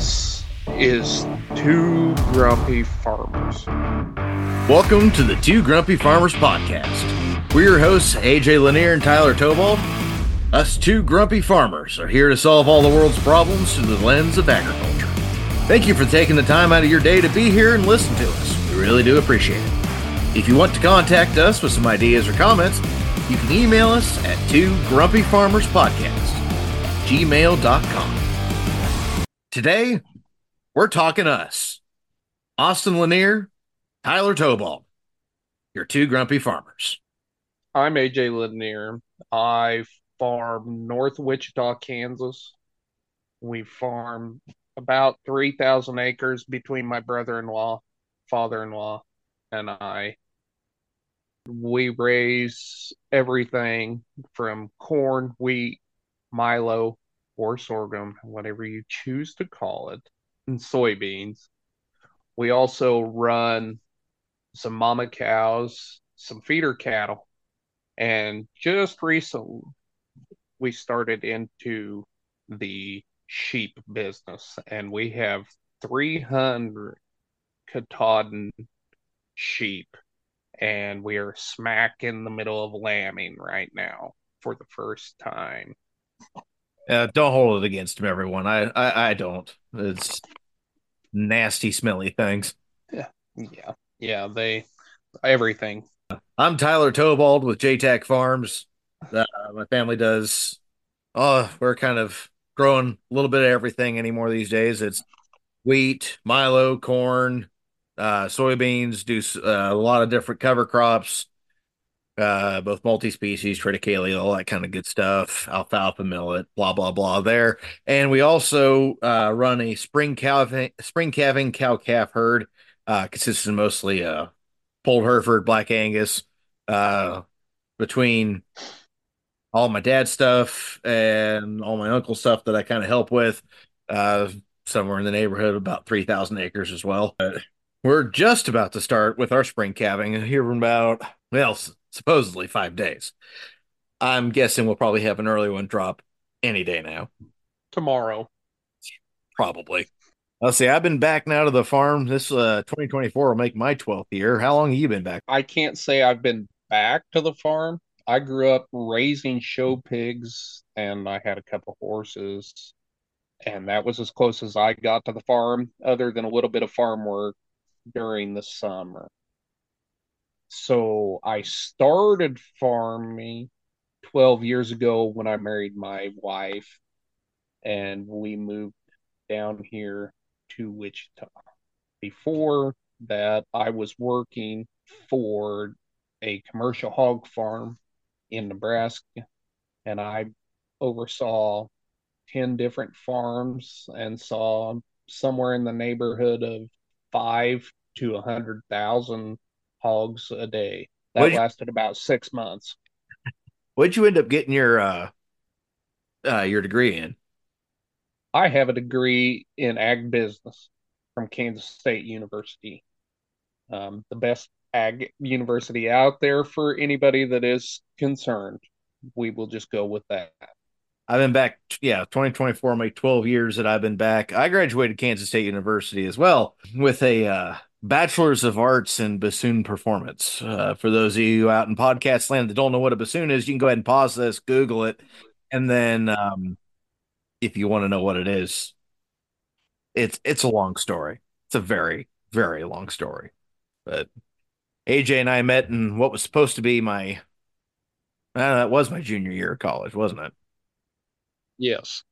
This is Two Grumpy Farmers. Welcome to the Two Grumpy Farmers Podcast. We're your hosts, AJ Lanier and Tyler Tobald. Us two grumpy farmers are here to solve all the world's problems through the lens of agriculture. Thank you for taking the time out of your day to be here and listen to us. We really do appreciate it. If you want to contact us with some ideas or comments, you can email us at 2grumpyfarmerspodcast@gmail.com. Today, we're talking us, Austin Lanier, Tyler Tobald, your two grumpy farmers. I'm AJ Lanier. I farm North Wichita, Kansas. We farm about 3,000 acres between my brother-in-law, father-in-law, and I. We raise everything from corn, wheat, milo, or sorghum, whatever you choose to call it, and soybeans. We also run some mama cows, some feeder cattle, and just recently we started into the sheep business, and we have 300 Katahdin sheep, and we are smack in the middle of lambing right now for the first time. Don't hold it against him, everyone. I don't. It's nasty, smelly things. Yeah. They everything. I'm Tyler Tobald with JTAC Farms. My family does. We're kind of growing a little bit of everything anymore these days. It's wheat, milo, corn. Soybeans, do a lot of different cover crops, both multi-species, triticale, all that kind of good stuff, alfalfa, millet, blah, blah, blah there. And we also run a spring calving cow-calf herd, consisting mostly Polled Hereford, Black Angus, between all my dad's stuff and all my uncle's stuff that I kind of help with, somewhere in the neighborhood of about 3,000 acres as well. We're just about to start with our spring calving here in about, supposedly 5 days. I'm guessing we'll probably have an early one drop any day now. Tomorrow. Probably. Let's see, I've been back now to the farm. This 2024 will make my 12th year. How long have you been back? I can't say I've been back to the farm. I grew up raising show pigs, and I had a couple horses, and that was as close as I got to the farm, other than a little bit of farm work during the summer. So I started farming 12 years ago when I married my wife, and we moved down here to Wichita. Before that, I was working for a commercial hog farm in Nebraska, and I oversaw 10 different farms and saw somewhere in the neighborhood of 5 to 100,000 hogs a day. That lasted about 6 months. What'd you end up getting your degree in? I have a degree in ag business from Kansas State University, the best ag university out there for anybody that is concerned. We will just go with that. I've been back, 2024, my 12 years that I've been back. I graduated Kansas State University as well with a Bachelor's of Arts in Bassoon Performance. For those of you out in podcast land that don't know what a bassoon is, you can go ahead and pause this, Google it, and then if you want to know what it is, it's a long story. It's a very, very long story. But AJ and I met in what was supposed to be that was my junior year of college, wasn't it? Yes,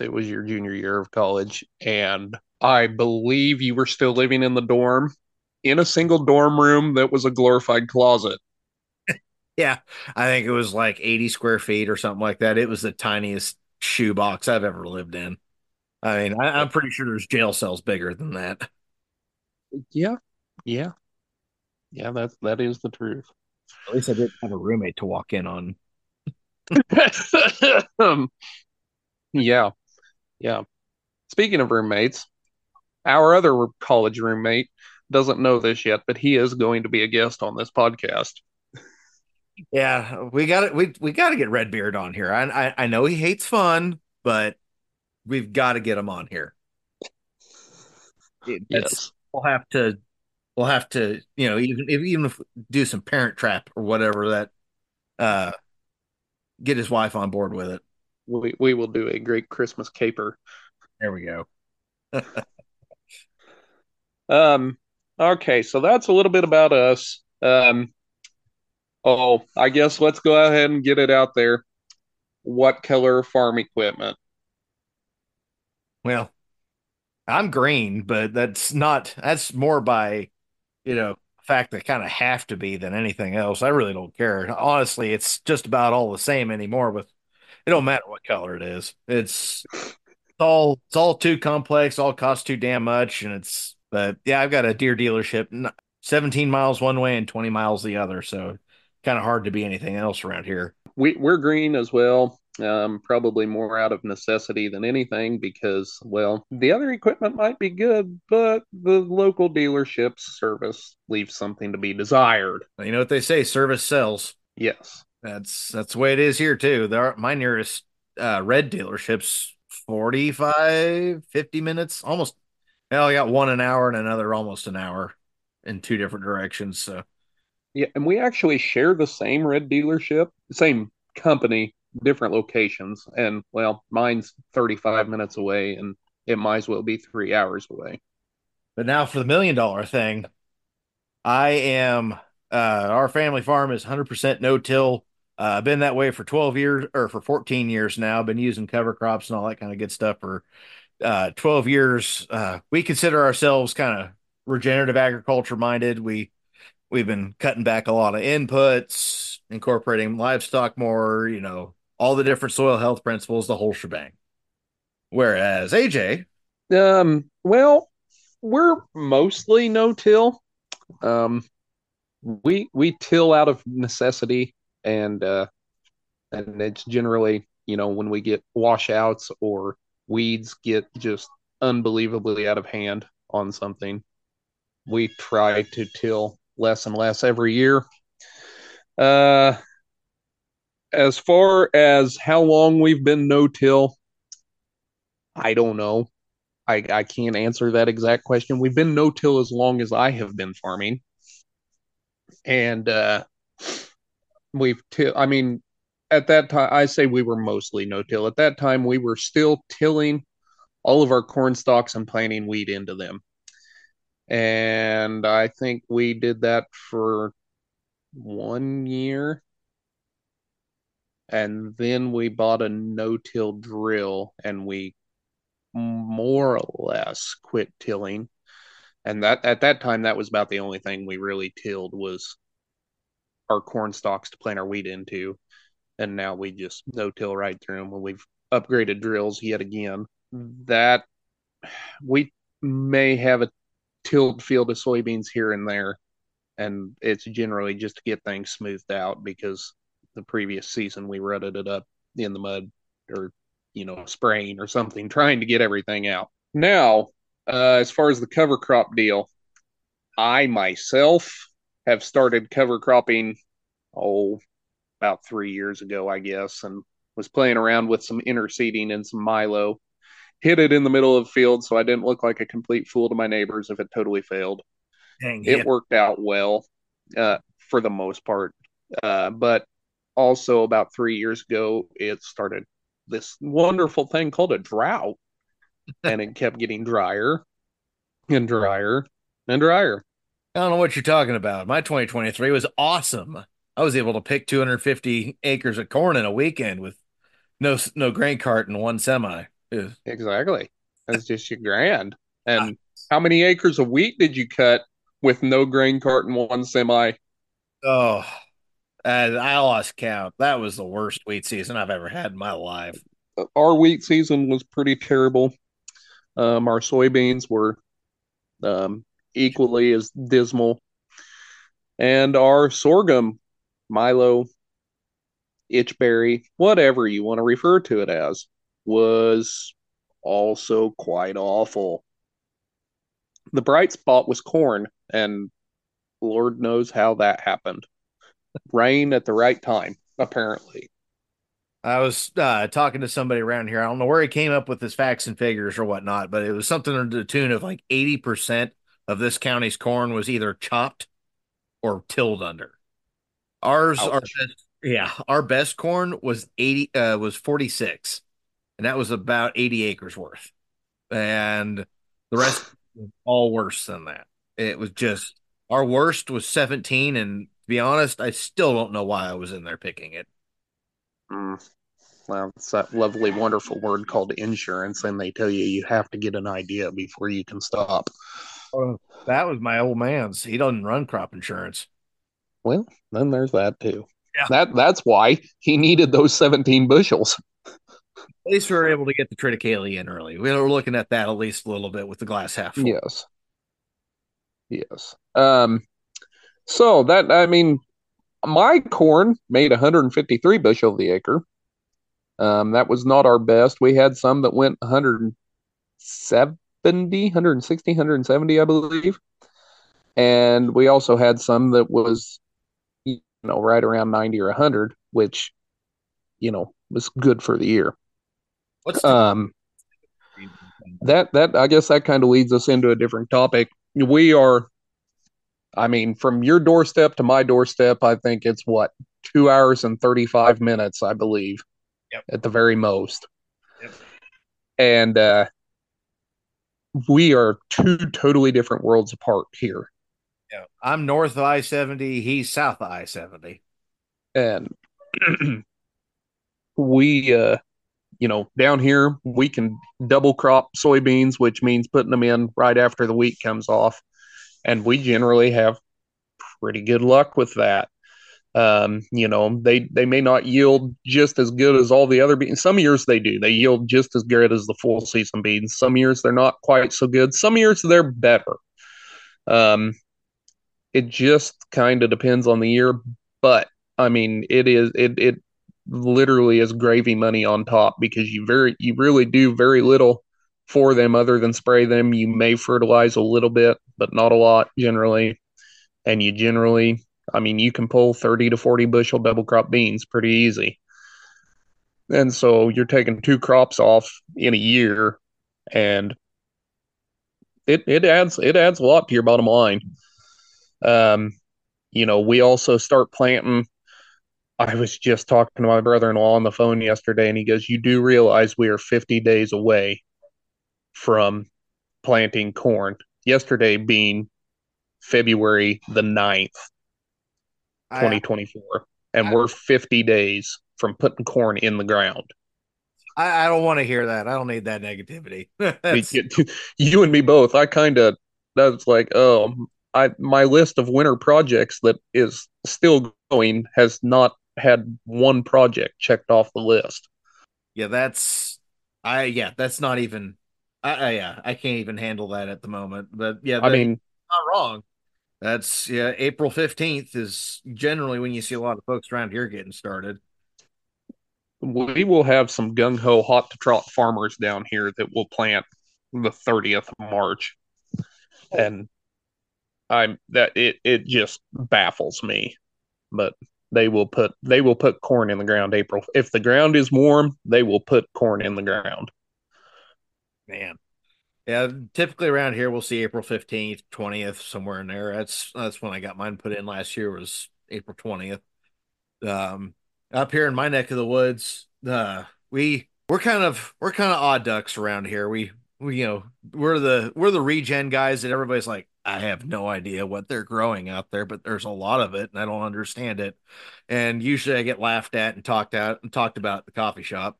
it was your junior year of college, and I believe you were still living in the dorm, in a single dorm room that was a glorified closet. Yeah, I think it was like 80 square feet or something like that. It was the tiniest shoebox I've ever lived in. I mean, I'm pretty sure there's jail cells bigger than that. Yeah, that is the truth. At least I didn't have a roommate to walk in on. Yeah. Speaking of roommates, our other college roommate doesn't know this yet, but he is going to be a guest on this podcast. Yeah, we got to get Redbeard on here. I know he hates fun, but We've got to get him on here. Yes. We'll have to, you know, even if do some parent trap or whatever that, get his wife on board with it. We will do a great Christmas caper. There we go. Okay, so that's a little bit about us. I guess let's go ahead and get it out there. What color farm equipment? Well, I'm green, but that's more by, you know, fact that kind of have to be than anything else. I really don't care. Honestly, it's just about all the same anymore with it. Don't matter what color it is. It's all too complex, all costs too damn much, but I've got a deer dealership, 17 miles one way and 20 miles the other, so kind of hard to be anything else around here. We're green as well, probably more out of necessity than anything because, well, the other equipment might be good, but the local dealership's service leaves something to be desired. You know what they say, service sells. Yes. That's the way it is here, too. My nearest red dealership's 45, 50 minutes, almost. Well, I got one an hour and another almost an hour in two different directions. So, yeah, and we actually share the same red dealership, the same company, different locations. And, well, mine's 35 minutes away, and it might as well be 3 hours away. But now for the $1 million thing, I am our family farm is 100% no-till. I've been that way for 12 years, or for 14 years now. I've been using cover crops and all that kind of good stuff for 12 years. We consider ourselves kind of regenerative agriculture minded. We've been cutting back a lot of inputs, incorporating livestock more, you know, all the different soil health principles, the whole shebang. Whereas AJ, we're mostly no-till. We till out of necessity, and it's generally, you know, when we get washouts or weeds get just unbelievably out of hand on something, we try to till less and less every year. As far as how long we've been no-till, I don't know. I can't answer that exact question. We've been no-till as long as I have been farming. And at that time, I say we were mostly no-till. At that time, we were still tilling all of our corn stalks and planting wheat into them. And I think we did that for 1 year. And then we bought a no-till drill, and we more or less quit tilling. And that at that time, that was about the only thing we really tilled was our corn stalks to plant our wheat into. And now we just no-till right through them when we've upgraded drills yet again. That we may have a tilled field of soybeans here and there, and it's generally just to get things smoothed out because the previous season we rutted it up in the mud or, you know, spraying or something, trying to get everything out. Now, as far as the cover crop deal, I myself have started cover cropping, about 3 years ago, I guess, and was playing around with some interseeding and some milo. Hit it in the middle of the field, so I didn't look like a complete fool to my neighbors if it totally failed. Dang, it worked out well for the most part. But also about 3 years ago, it started this wonderful thing called a drought, and it kept getting drier and drier and drier. I don't know what you're talking about. My 2023 was awesome. I was able to pick 250 acres of corn in a weekend with no grain cart and one semi. Ew. Exactly. That's just your grand. And how many acres of wheat did you cut with no grain cart and one semi? Oh, I lost count. That was the worst wheat season I've ever had in my life. Our wheat season was pretty terrible. Our soybeans were equally as dismal. And our sorghum, milo, itchberry, whatever you want to refer to it as, was also quite awful. The bright spot was corn, and Lord knows how that happened. Rain at the right time, apparently. I was talking to somebody around here. I don't know where he came up with his facts and figures or whatnot, but it was something to the tune of like 80% of this county's corn was either chopped or tilled under. Our best corn was 46, and that was about 80 acres worth, and the rest was all worse than that. It was just our worst was 17, and to be honest, I still don't know why I was in there picking it. Well, it's that lovely, wonderful word called insurance, and they tell you you have to get an idea before you can stop. Oh, that was my old man's. He doesn't run crop insurance. Well, then there's that too. Yeah. That's why he needed those 17 bushels. At least we were able to get the triticale in early. We were looking at that at least a little bit with the glass half full. Yes. So that, I mean, my corn made 153 bushel of the acre. That was not our best. We had some that went 160, 170, I believe. And we also had some that was, you know, right around 90 or 100, which, you know, was good for the year. That I guess that kind of leads us into a different topic. We are, I mean, from your doorstep to my doorstep, I think it's what, 2 hours and 35 minutes, I believe, at the very most. Yep. And we are two totally different worlds apart here. Yeah, I'm north of I-70. He's south of I-70. And we, you know, down here, we can double crop soybeans, which means putting them in right after the wheat comes off. And we generally have pretty good luck with that. You know, they may not yield just as good as all the other beans. Some years they do. They yield just as good as the full season beans. Some years they're not quite so good. Some years they're better. It just kind of depends on the year, but I mean, it literally is gravy money on top, because you really do very little for them other than spray them. You may fertilize a little bit, but not a lot generally. And you generally, I mean, you can pull 30 to 40 bushel double crop beans pretty easy. And so you're taking two crops off in a year, and it adds a lot to your bottom line. You know, we also start planting. I was just talking to my brother-in-law on the phone yesterday, and he goes, you do realize we are 50 days away from planting corn. Yesterday being February the 9th. 2024, and we're 50 days from putting corn in the ground. I don't want to hear that. I don't need that negativity. You and me both. That's like, oh, my list of winter projects that is still going has not had one project checked off the list. Yeah, that's not even. I can't even handle that at the moment. But yeah, I mean, not wrong. That's April 15th is generally when you see a lot of folks around here getting started. We will have some gung-ho hot to trot farmers down here that will plant the 30th of March. And it just baffles me, but they will put corn in the ground April. If the ground is warm, they will put corn in the ground. Man. Yeah, typically around here we'll see April 15th, 20th, somewhere in there. That's when I got mine put in last year, was April 20th. Up here in my neck of the woods, we're kind of odd ducks around here. We you know, we're the regen guys that everybody's like, I have no idea what they're growing out there, but there's a lot of it and I don't understand it. And usually I get laughed at and talked about at the coffee shop.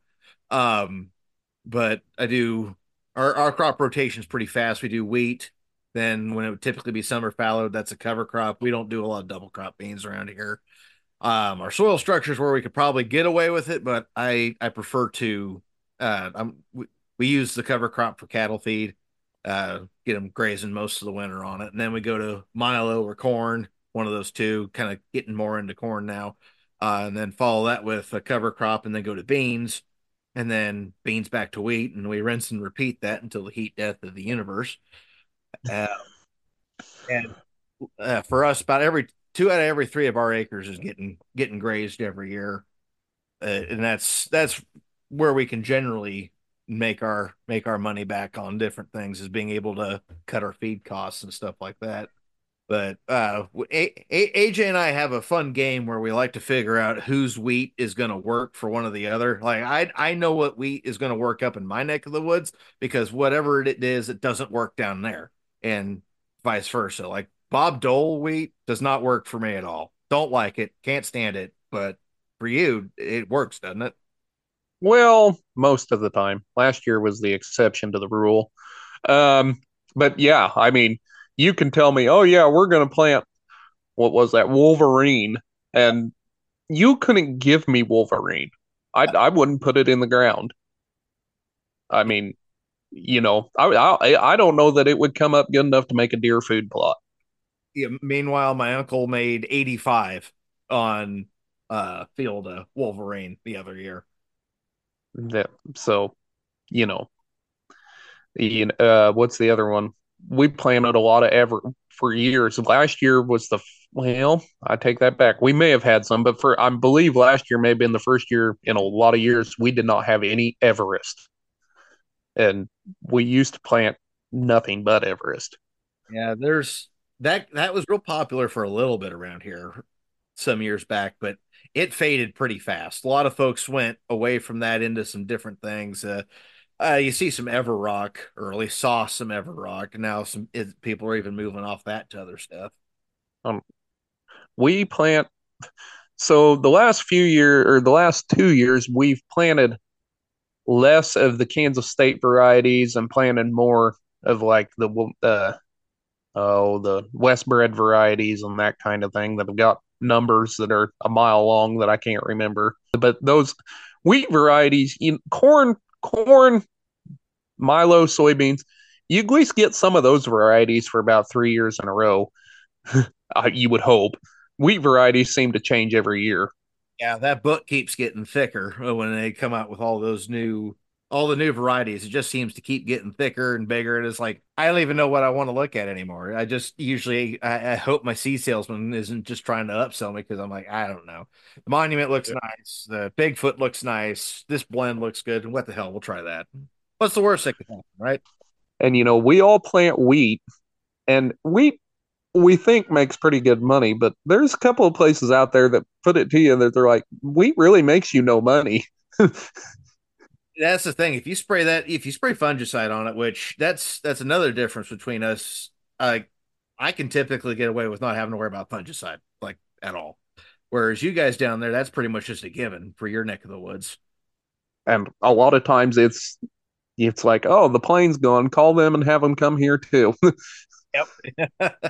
But I do. Our crop rotation is pretty fast. We do wheat. Then when it would typically be summer fallowed, that's a cover crop. We don't do a lot of double crop beans around here. Our soil structure is where we could probably get away with it, but I prefer to we use the cover crop for cattle feed, get them grazing most of the winter on it. And then we go to milo or corn, one of those two, kind of getting more into corn now, and then follow that with a cover crop and then go to beans. And then beans back to wheat, and we rinse and repeat that until the heat death of the universe. And for us, about every 2 out of every 3 of our acres is getting grazed every year. and that's where we can generally make our money back on different things, is being able to cut our feed costs and stuff like that. But AJ and I have a fun game where we like to figure out whose wheat is going to work for one or the other. Like, I know what wheat is going to work up in my neck of the woods, because whatever it is, it doesn't work down there, and vice versa. Like, Bob Dole wheat does not work for me at all. Don't like it. Can't stand it. But for you, it works, doesn't it? Well, most of the time. Last year was the exception to the rule. But yeah, I mean, you can tell me, oh yeah, we're going to plant, what was that, Wolverine, and you couldn't give me Wolverine. I wouldn't put it in the ground. I mean, you know, I don't know that it would come up good enough to make a deer food plot. Yeah. Meanwhile, my uncle made 85 on field of Wolverine the other year. Yeah, so, you know, what's the other one? We planted a lot of Ever for years. Last year was well, I take that back. We may have had some, but I believe last year may have been the first year in a lot of years we did not have any Everest. And we used to plant nothing but Everest. Yeah, there's that was real popular for a little bit around here some years back, but it faded pretty fast. A lot of folks went away from that into some different things. You see some Ever Rock, or at least saw some Ever Rock. Now people are even moving off that to other stuff. We plant. So the last 2 years, we've planted less of the Kansas State varieties and planted more of like the Westbred varieties and that kind of thing that have got numbers that are a mile long that I can't remember. But those wheat varieties, corn, milo, soybeans, you at least get some of those varieties for about 3 years in a row. You would hope. Wheat varieties seem to change every year. Yeah, that book keeps getting thicker when they come out with all the new varieties. It just seems to keep getting thicker and bigger. And it's like, I don't even know what I want to look at anymore. I just usually, I hope my seed salesman isn't just trying to upsell me, because I'm like, I don't know. The Monument looks nice. The Bigfoot looks nice. This blend looks good. What the hell? We'll try that. What's the worst that could happen, right? And, you know, we all plant wheat, and wheat we think makes pretty good money, but there's a couple of places out there that put it to you that they're like, wheat really makes you no money. That's the thing. If you spray fungicide on it, which that's another difference between us. I can typically get away with not having to worry about fungicide, like, at all. Whereas you guys down there, that's pretty much just a given for your neck of the woods. And a lot of times it's like, oh, the plane's gone, call them and have them come here too. Yep.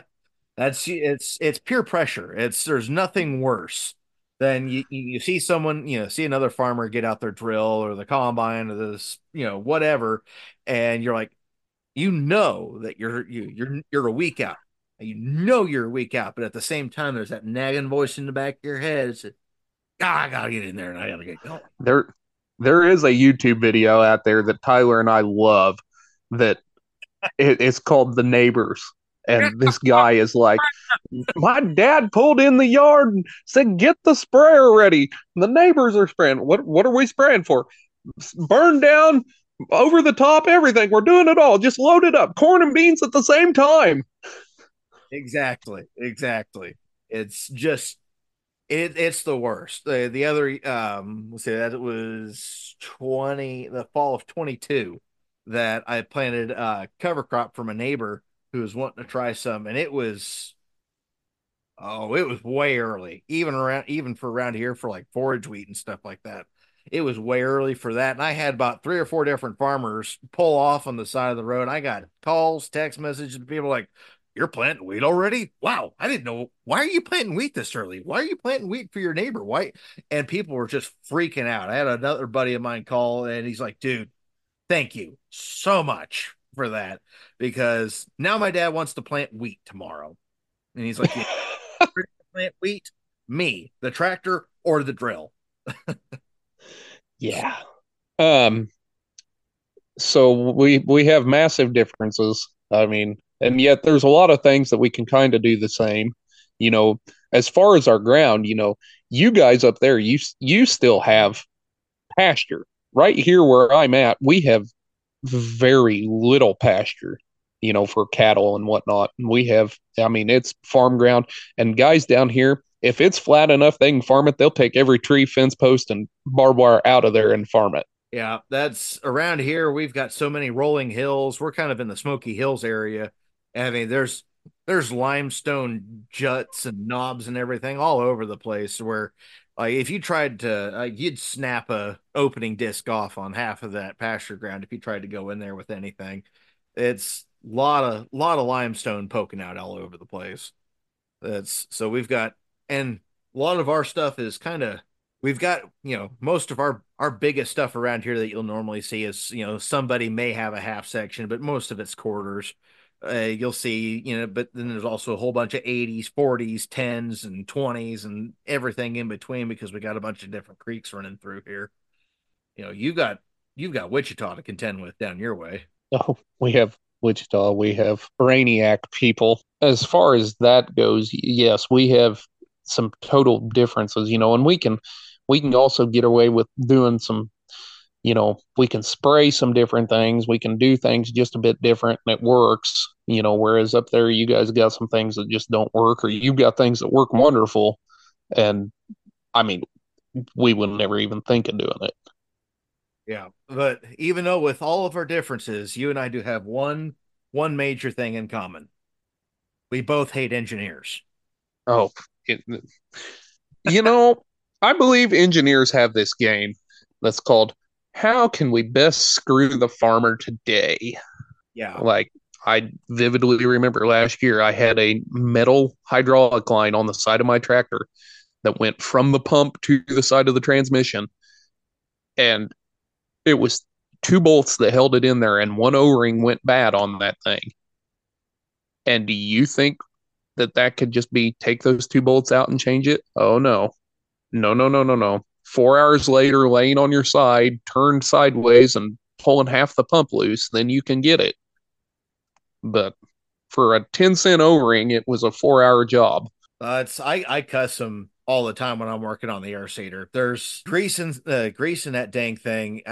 It's peer pressure. There's nothing worse. Then you see someone, see another farmer get out their drill or the combine or this, whatever. And you're like, that you're a week out. You're a week out. But at the same time, there's that nagging voice in the back of your head. It's like, I got to get in there and I got to get going. There is a YouTube video out there that Tyler and I love that it's called The Neighbors. And this guy is like, my dad pulled in the yard and said, get the sprayer ready. The neighbors are spraying. What are we spraying for? Burn down, over the top, everything. We're doing it all. Just load it up. Corn and beans at the same time. Exactly. It's just, it's the worst. The other, let's say that it was the fall of 22 that I planted a cover crop from a neighbor who was wanting to try some, and it was way early, even for around here for like forage wheat and stuff like that. It was way early for that. And I had about 3 or 4 different farmers pull off on the side of the road. I got calls, text messages, and people like, you're planting wheat already? Wow. I didn't know. Why are you planting wheat this early? Why are you planting wheat for your neighbor? Why? And people were just freaking out. I had another buddy of mine call, and he's like, dude, thank you so much for that, because now my dad wants to plant wheat tomorrow, and he's like, yeah, plant wheat, me, the tractor or the drill. Yeah. So we have massive differences, I mean, and yet there's a lot of things that we can kind of do the same, as far as our ground. You guys up there, you still have pasture. Right here where I'm at, we have very little pasture, you know, for cattle and whatnot. And we have, I mean, it's farm ground. And guys down here, if it's flat enough, they can farm it. They'll take every tree, fence post, and barbed wire out of there and farm it. Yeah, that's around here. We've got so many rolling hills. We're kind of in the Smoky Hills area. I mean, there's limestone juts and knobs and everything all over the place where if you tried to, you'd snap a opening disc off on half of that pasture ground if you tried to go in there with anything. It's a lot of limestone poking out all over the place. So we've got, and a lot of our stuff is kind of, we've got, you know, most of our biggest stuff around here that you'll normally see is, you know, somebody may have a half section, but most of it's quarters. You'll see, you know, but then there's also a whole bunch of 80s, 40s, 10s, and 20s, and everything in between, because we got a bunch of different creeks running through here. You know, you've got Wichita to contend with down your way. Oh, we have Wichita. We have Brainiac people. As far as that goes, yes, we have some total differences, you know, and we can also get away with doing some, you know, we can spray some different things. We can do things just a bit different, and it works, you know, whereas up there, you guys got some things that just don't work, or you've got things that work wonderful. And I mean, we would never even think of doing it. Yeah. But even though with all of our differences, you and I do have one major thing in common. We both hate engineers. Oh, you know, I believe engineers have this game that's called, how can we best screw the farmer today? Yeah. Like, I vividly remember last year I had a metal hydraulic line on the side of my tractor that went from the pump to the side of the transmission. And it was two bolts that held it in there, and one O-ring went bad on that thing. And do you think that could just be take those two bolts out and change it? Oh, no. No. 4 hours later, laying on your side, turned sideways and pulling half the pump loose, then you can get it. But for a 10-cent O-ring, it was a 4-hour job. I cuss them all the time when I'm working on the air seeder. There's grease in that dang thing.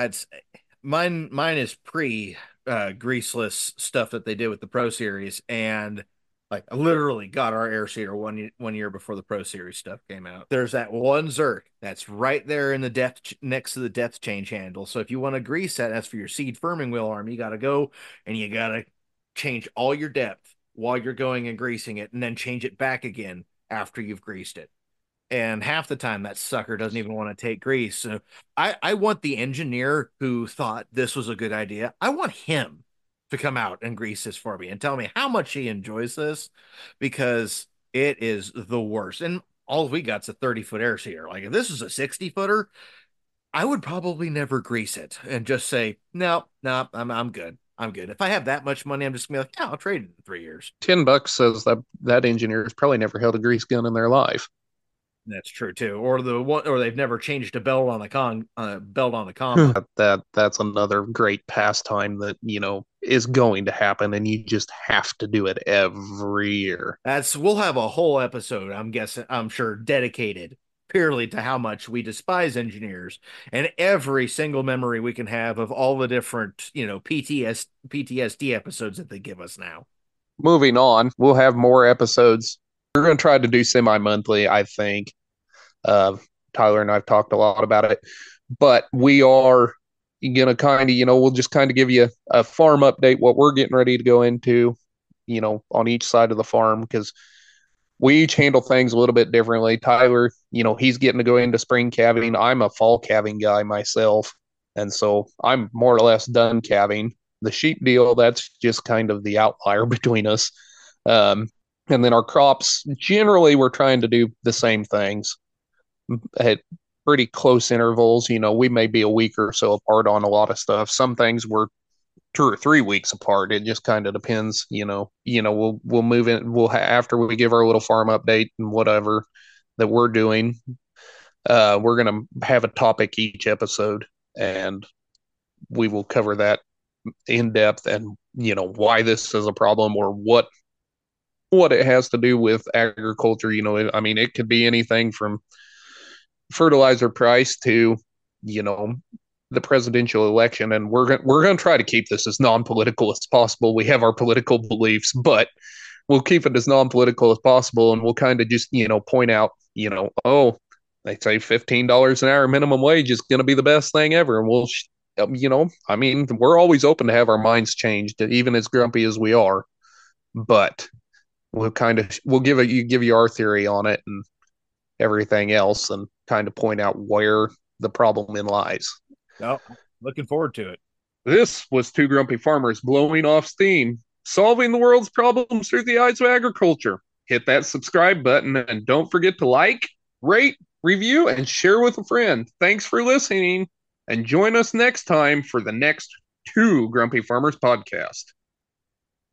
Mine is pre-greaseless stuff that they did with the Pro Series, and like, I literally got our air seeder one year before the Pro Series stuff came out. There's that one Zerk that's right there in the depth next to the depth change handle. So if you want to grease that, that's for your seed firming wheel arm. You got to go and you got to change all your depth while you're going and greasing it, and then change it back again after you've greased it. And half the time that sucker doesn't even want to take grease. So I want the engineer who thought this was a good idea. I want him to come out and grease this for me and tell me how much he enjoys this, because it is the worst. And all we got's a 30-foot air seeder. Like, if this is a 60-footer, I would probably never grease it and just say, no, I'm good. I'm good. If I have that much money, I'm just gonna be like, yeah, I'll trade it in 3 years. $10 says that engineer has probably never held a grease gun in their life. That's true too. Or they've never changed a belt on the comb. That's another great pastime that, you know, is going to happen, and you just have to do it every year. We'll have a whole episode, I'm sure, dedicated purely to how much we despise engineers, and every single memory we can have of all the different, you know, PTSD episodes that they give us now. Moving on, we'll have more episodes. We're going to try to do semi-monthly, I think. Tyler and I've talked a lot about it, but we are going to kind of, you know, we'll just kind of give you a farm update, what we're getting ready to go into, you know, on each side of the farm, because we each handle things a little bit differently. Tyler, you know, he's getting to go into spring calving. I'm a fall calving guy myself, and so I'm more or less done calving. The sheep deal, that's just kind of the outlier between us. And then our crops, generally, we're trying to do the same things at pretty close intervals. You know, we may be a week or so apart on a lot of stuff. Some things were 2 or 3 weeks apart. It just kind of depends, you know. You know, we'll move in. After we give our little farm update and whatever that we're doing, we're going to have a topic each episode, and we will cover that in depth and, you know, why this is a problem or what it has to do with agriculture. You know, I mean, it could be anything from fertilizer price to you know, the presidential election, and we're going to try to keep this as non-political as possible. We have our political beliefs, but we'll keep it as non-political as possible, and we'll kind of just, you know, point out, you know, oh, they say $15 an hour minimum wage is going to be the best thing ever. And we'll, you know, I mean, we're always open to have our minds changed, even as grumpy as we are, but we'll give you our theory on it and everything else, and kind of point out where the problem in lies. No, looking forward to it. This was Two Grumpy Farmers blowing off steam. Solving the world's problems through the eyes of agriculture. Hit that subscribe button, and don't forget to like, rate, review, and share with a friend. Thanks for listening, and join us next time for the next Two Grumpy Farmers Podcast.